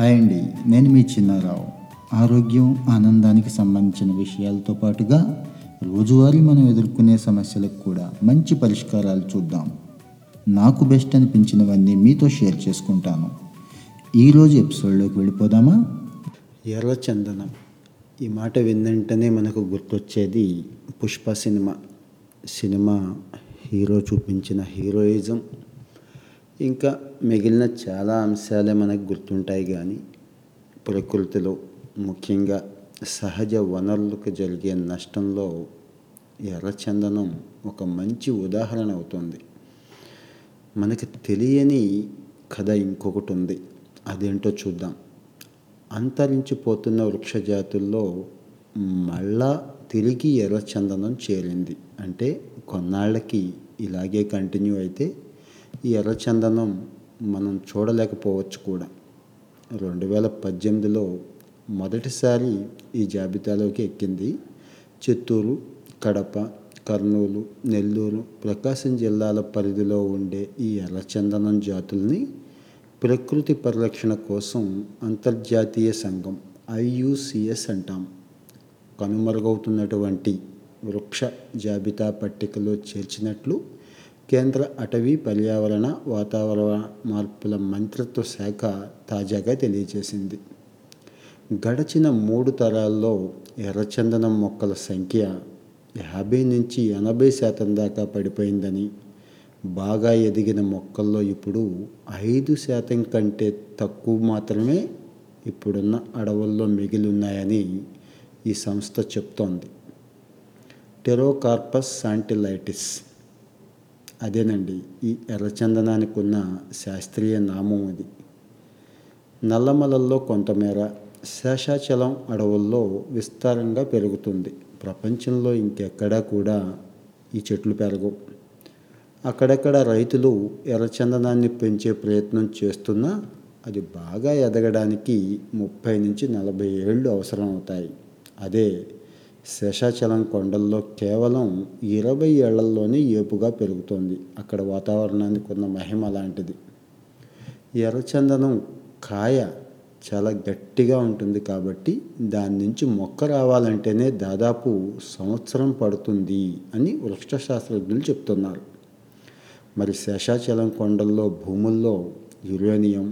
Hi అండి, నేను మీ చిన్నారావు. ఆరోగ్యం, ఆనందానికి సంబంధించిన విషయాలతో పాటుగా రోజువారీ మనం ఎదుర్కొనే సమస్యలకు కూడా మంచి పరిష్కారాలు చూద్దాం. నాకు బెస్ట్ అనిపించినవన్నీ మీతో షేర్ చేసుకుంటాను. ఈరోజు ఎపిసోడ్లోకి వెళ్ళిపోదామా? ఎర్ర చందనం. ఈ మాట విన్నంటనే మనకు గుర్తొచ్చేది పుష్ప సినిమా హీరో చూపించిన హీరోయిజం, ఇంకా మిగిలిన చాలా అంశాలే మనకు గుర్తుంటాయి. కానీ ప్రకృతిలో, ముఖ్యంగా సహజ వనరులకు జరిగే నష్టంలో ఎర్రచందనం ఒక మంచి ఉదాహరణ అవుతుంది. మనకు తెలియని కథ ఇంకొకటి ఉంది, అదేంటో చూద్దాం. అంతరించిపోతున్న వృక్షజాతుల్లో మళ్ళా తిరిగి ఎర్రచందనం చేరింది. అంటే కొన్నాళ్ళకి ఇలాగే కంటిన్యూ అయితే ఈ ఎర్రచందనం మనం చూడలేకపోవచ్చు కూడా. 2018లో మొదటిసారి ఈ జాబితాలోకి ఎక్కింది. చిత్తూరు, కడప, కర్నూలు, నెల్లూరు, ప్రకాశం జిల్లాల పరిధిలో ఉండే ఈ ఎర్రచందనం జాతుల్ని ప్రకృతి పరిరక్షణ కోసం అంతర్జాతీయ సంఘం IUCN అంటాం కనుమరుగవుతున్నటువంటి వృక్ష జాబితా పట్టికలో చేర్చినట్లు కేంద్ర అటవీ, పర్యావరణ, వాతావరణ మార్పుల మంత్రిత్వ శాఖ తాజాగా తెలియజేసింది. గడచిన 3 తరాల్లో ఎర్రచందనం మొక్కల సంఖ్య 50-80% దాకా పడిపోయిందని, బాగా ఎదిగిన మొక్కల్లో ఇప్పుడు 5% కంటే తక్కువ మాత్రమే ఇప్పుడున్న అడవుల్లో మిగిలి ఉన్నాయని ఈ సంస్థ చెప్తోంది. టెరోకార్పస్ శాంటిలైటిస్ అదేనండి ఈ ఎర్రచందనానికి ఉన్న శాస్త్రీయ నామం. అది నల్లమలల్లో కొంతమేర, శేషాచలం అడవుల్లో విస్తారంగా పెరుగుతుంది. ప్రపంచంలో ఇంకెక్కడా కూడా ఈ చెట్లు పెరగవు. అక్కడక్కడ రైతులు ఎర్రచందనాన్ని పెంచే ప్రయత్నం చేస్తున్నా అది బాగా ఎదగడానికి 30-40 ఏళ్ళు అవసరం అవుతాయి. అదే శేషాచలం కొండల్లో కేవలం 20 ఏళ్లలోనే ఏపుగా పెరుగుతోంది. అక్కడ వాతావరణానికి ఉన్న మహిమ లాంటిది. ఎర్రచందనం కాయ చాలా గట్టిగా ఉంటుంది కాబట్టి దాని నుంచి మొక్క రావాలంటేనే దాదాపు సంవత్సరం పడుతుంది అని వృక్ష శాస్త్రజ్ఞులు చెప్తున్నారు. మరి శేషాచలం కొండల్లో భూముల్లో యురేనియం,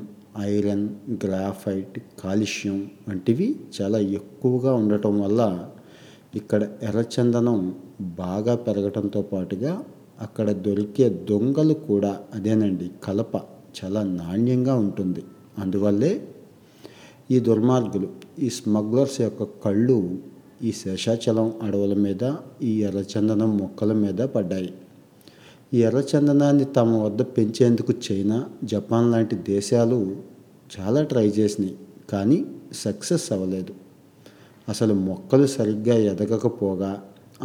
ఐరన్, గ్రాఫైట్, కాల్షియం వంటివి చాలా ఎక్కువగా ఉండటం వల్ల ఇక్కడ ఎర్రచందనం బాగా పెరగటంతో పాటుగా అక్కడ దొరికే దొంగలు కూడా, అదేనండి కలప, చాలా నాణ్యంగా ఉంటుంది. అందువల్లే ఈ దుర్మార్గులు, ఈ స్మగ్లర్స్ యొక్క కళ్ళు ఈ శేషాచలం అడవుల మీద, ఈ ఎర్రచందనం మొక్కల మీద పడ్డాయి. ఈ ఎర్రచందనాన్ని తమ వద్ద పెంచేందుకు చైనా, జపాన్ లాంటి దేశాలు చాలా ట్రై చేసినాయి, కానీ సక్సెస్ అవ్వలేదు. అసలు మొక్కలు సరిగ్గా ఎదగకపోగా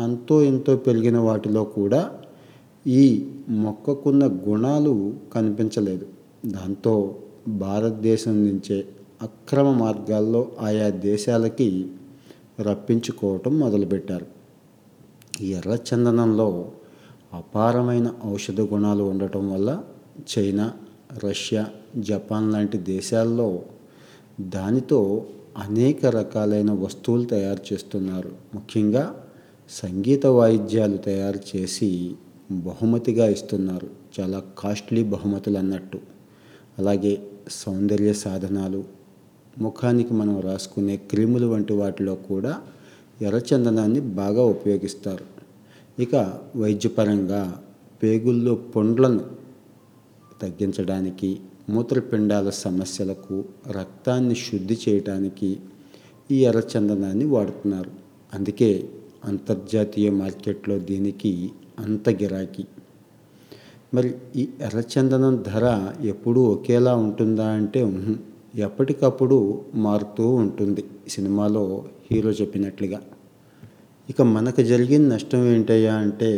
అంతో ఎంతో పెరిగిన వాటిలో కూడా ఈ మొక్కకున్న గుణాలు కనిపించలేదు. దాంతో భారతదేశం నుంచే అక్రమ మార్గాల్లో ఆయా దేశాలకి రప్పించుకోవటం మొదలుపెట్టారు. ఈ ఎర్రచందనంలో అపారమైన ఔషధ గుణాలు ఉండటం వల్ల చైనా, రష్యా, జపాన్ లాంటి దేశాల్లో దానితో అనేక రకాలైన వస్తువులు తయారు చేస్తున్నారు. ముఖ్యంగా సంగీత వాయిద్యాలు తయారు చేసి బహుమతిగా ఇస్తున్నారు, చాలా కాస్ట్లీ బహుమతులు అన్నట్టు. అలాగే సౌందర్య సాధనాలు, ముఖానికి మనం రాసుకునే క్రీములు వంటి వాటిలో కూడా ఎర్రచందనాన్ని బాగా ఉపయోగిస్తారు. ఇక వైద్యపరంగా పేగుల్లో పుండ్లను తగ్గించడానికి, మూత్రపిండాల సమస్యలకు, రక్తాన్ని శుద్ధి చేయడానికి ఈ ఎర్రచందనాన్ని వాడుతున్నారు. అందుకే అంతర్జాతీయ మార్కెట్లో దీనికి అంత గిరాకీ. మరి ఈ ఎర్రచందనం ధర ఎప్పుడూ ఒకేలా ఉంటుందా అంటే ఎప్పటికప్పుడు మారుతూ ఉంటుంది, సినిమాలో హీరో చెప్పినట్లుగా. ఇక మనకు జరిగిన నష్టం ఏంటయ్యా అంటే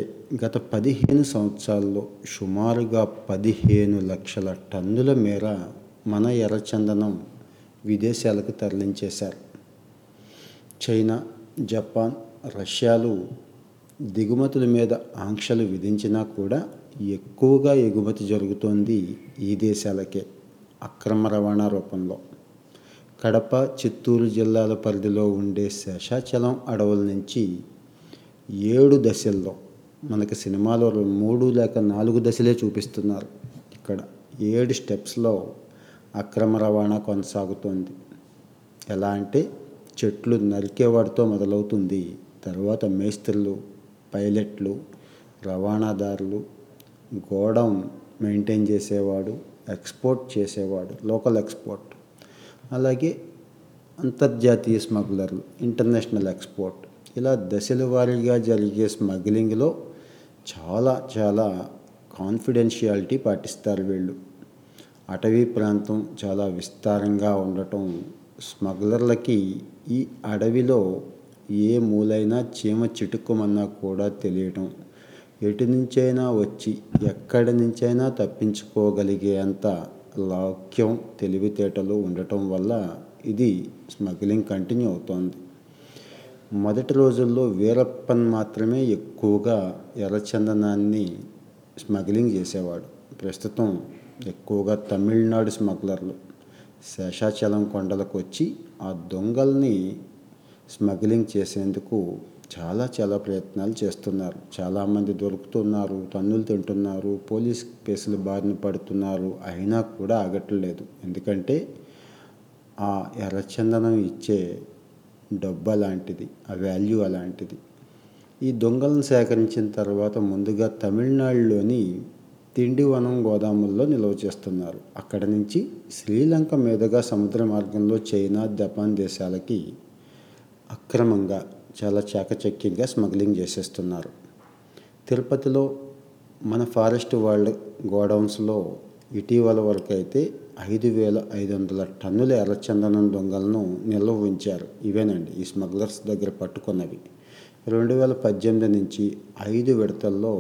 గత 15 సంవత్సరాల్లో సుమారుగా 15 లక్షల టన్నుల మేర మన ఎర్రచందనం విదేశాలకు తరలించేశారు. చైనా, జపాన్, రష్యాలు దిగుమతుల మీద ఆంక్షలు విధించినా కూడా ఎక్కువగా ఎగుమతి జరుగుతోంది ఈ దేశాలకే అక్రమ రవాణా రూపంలో. కడప, చిత్తూరు జిల్లాల పరిధిలో ఉండే శేషాచలం అడవుల నుంచి 7 దశల్లో మనకి సినిమాలో 3 లేక 4 దశలే చూపిస్తున్నారు. ఇక్కడ 7 స్టెప్స్లో అక్రమ రవాణా కొనసాగుతోంది. ఎలా అంటే చెట్లు నరికేవాడితో మొదలవుతుంది, తర్వాత మేస్త్రులు, పైలట్లు, రవాణాదారులు, గోడౌన్ మెయింటైన్ చేసేవాడు, ఎక్స్పోర్ట్ చేసేవాడు, లోకల్ ఎక్స్పోర్ట్, అలాగే అంతర్జాతీయ స్మగ్లర్లు, ఇంటర్నేషనల్ ఎక్స్పోర్ట్, ఇలా దశల వారీగా జరిగే స్మగ్లింగ్లో చాలా కాన్ఫిడెన్షియాలిటీ పాటిస్తారు వీళ్ళు. అటవీ ప్రాంతం చాలా విస్తారంగా ఉండటం స్మగ్లర్లకి ఈ అడవిలో ఏ మూలైనా చీమ చిటుక్కుమన్నా కూడా తెలియటం, ఎటు నుంచైనా వచ్చి ఎక్కడి నుంచైనా తప్పించుకోగలిగే అంత లాక్యం, తెలివితేటలు ఉండటం వల్ల ఇది స్మగ్లింగ్ కంటిన్యూ అవుతోంది. మొదటి రోజుల్లో వీరప్పన్ మాత్రమే ఎక్కువగా ఎర్రచందనాన్ని స్మగ్లింగ్ చేసేవాడు. ప్రస్తుతం ఎక్కువగా తమిళనాడు స్మగ్లర్లు శేషాచలం కొండలకు వచ్చి ఆ దొంగల్ని స్మగ్లింగ్ చేసేందుకు చాలా ప్రయత్నాలు చేస్తున్నారు. చాలామంది దొరుకుతున్నారు, తన్నులు తింటున్నారు, పోలీస్ కేసులు బారిన పడుతున్నారు, అయినా కూడా ఆగట్లేదు. ఎందుకంటే ఆ ఎర్రచందనం ఇచ్చే డబ్బు అలాంటిది, ఆ వాల్యూ అలాంటిది. ఈ దొంగలను సేకరించిన తర్వాత ముందుగా తమిళనాడులోని తిండివనం గోదాముల్లో నిల్వ చేస్తున్నారు. అక్కడి నుంచి శ్రీలంక మీదుగా సముద్ర మార్గంలో చైనా, జపాన్ దేశాలకి అక్రమంగా చాలా చాకచక్యంగా స్మగ్లింగ్ చేసేస్తున్నారు. తిరుపతిలో మన ఫారెస్ట్ వాళ్ళ గోడౌన్స్లో ఇటీవల వరకు అయితే 5,500 టన్నుల ఎర్రచందనం దొంగలను నిల్వ ఉంచారు. ఇవేనండి ఈ స్మగ్లర్స్ దగ్గర పట్టుకున్నవి. 2018 నుంచి 5 విడతల్లో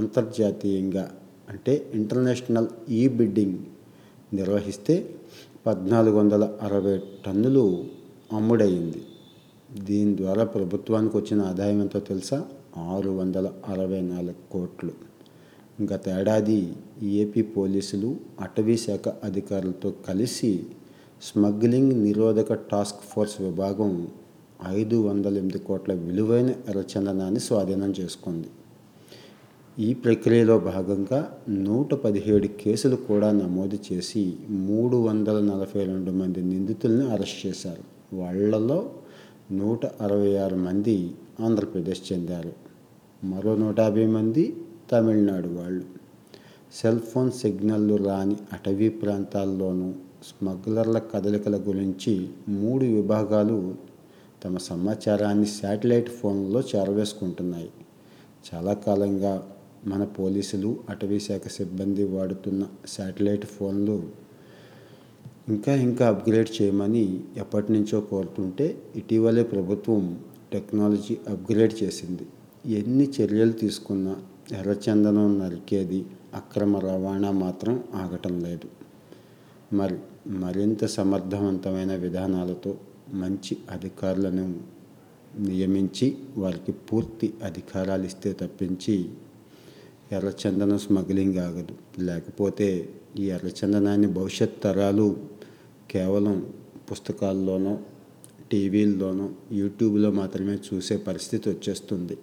అంతర్జాతీయంగా అంటే ఇంటర్నేషనల్ ఈ బిడ్డింగ్ నిర్వహిస్తే 1,460 టన్నులు అమ్ముడయింది. దీని ద్వారా ప్రభుత్వానికి వచ్చిన ఆదాయం ఎంతో తెలుసా? 664 కోట్లు. గతేడాది ఏపీ పోలీసులు అటవీశాఖ అధికారులతో కలిసి స్మగ్లింగ్ నిరోధక టాస్క్ ఫోర్స్ విభాగం 508 కోట్ల విలువైన ఎర్రచందనాన్ని స్వాధీనం చేసుకుంది. ఈ ప్రక్రియలో భాగంగా 117 కేసులు కూడా నమోదు చేసి 342 మంది నిందితులను అరెస్ట్ చేశారు. వాళ్లలో 166 మంది ఆంధ్రప్రదేశ్ చెందారు, మరో 150 మంది తమిళనాడు వాళ్ళు. సెల్ ఫోన్ సిగ్నళ్ళు రాని అటవీ ప్రాంతాల్లోనూ స్మగ్లర్ల కదలికల గురించి 3 విభాగాలు తమ సమాచారాన్ని శాటిలైట్ ఫోన్లలో చేరవేసుకుంటున్నాయి. చాలా కాలంగా మన పోలీసులు, అటవీశాఖ సిబ్బంది వాడుతున్న శాటిలైట్ ఫోన్లు ఇంకా అప్గ్రేడ్ చేయమని ఎప్పటి నుంచో కోరుతుంటే ఇటీవలే ప్రభుత్వం టెక్నాలజీ అప్గ్రేడ్ చేసింది. ఎన్ని చర్యలు తీసుకున్నా ఎర్రచందనం నరికేది, అక్రమ రవాణా మాత్రం ఆగటం లేదు. మరింత సమర్థవంతమైన విధానాలతో మంచి అధికారులను నియమించి వారికి పూర్తి అధికారాలు ఇస్తే తప్పించి ఎర్రచందనం స్మగ్లింగ్ ఆగదు. లేకపోతే ఈ ఎర్రచందనాన్ని భవిష్యత్ తరాలు కేవలం పుస్తకాల్లోనో, టీవీల్లోనో, యూట్యూబ్లో మాత్రమే చూసే పరిస్థితి వచ్చేస్తుంది.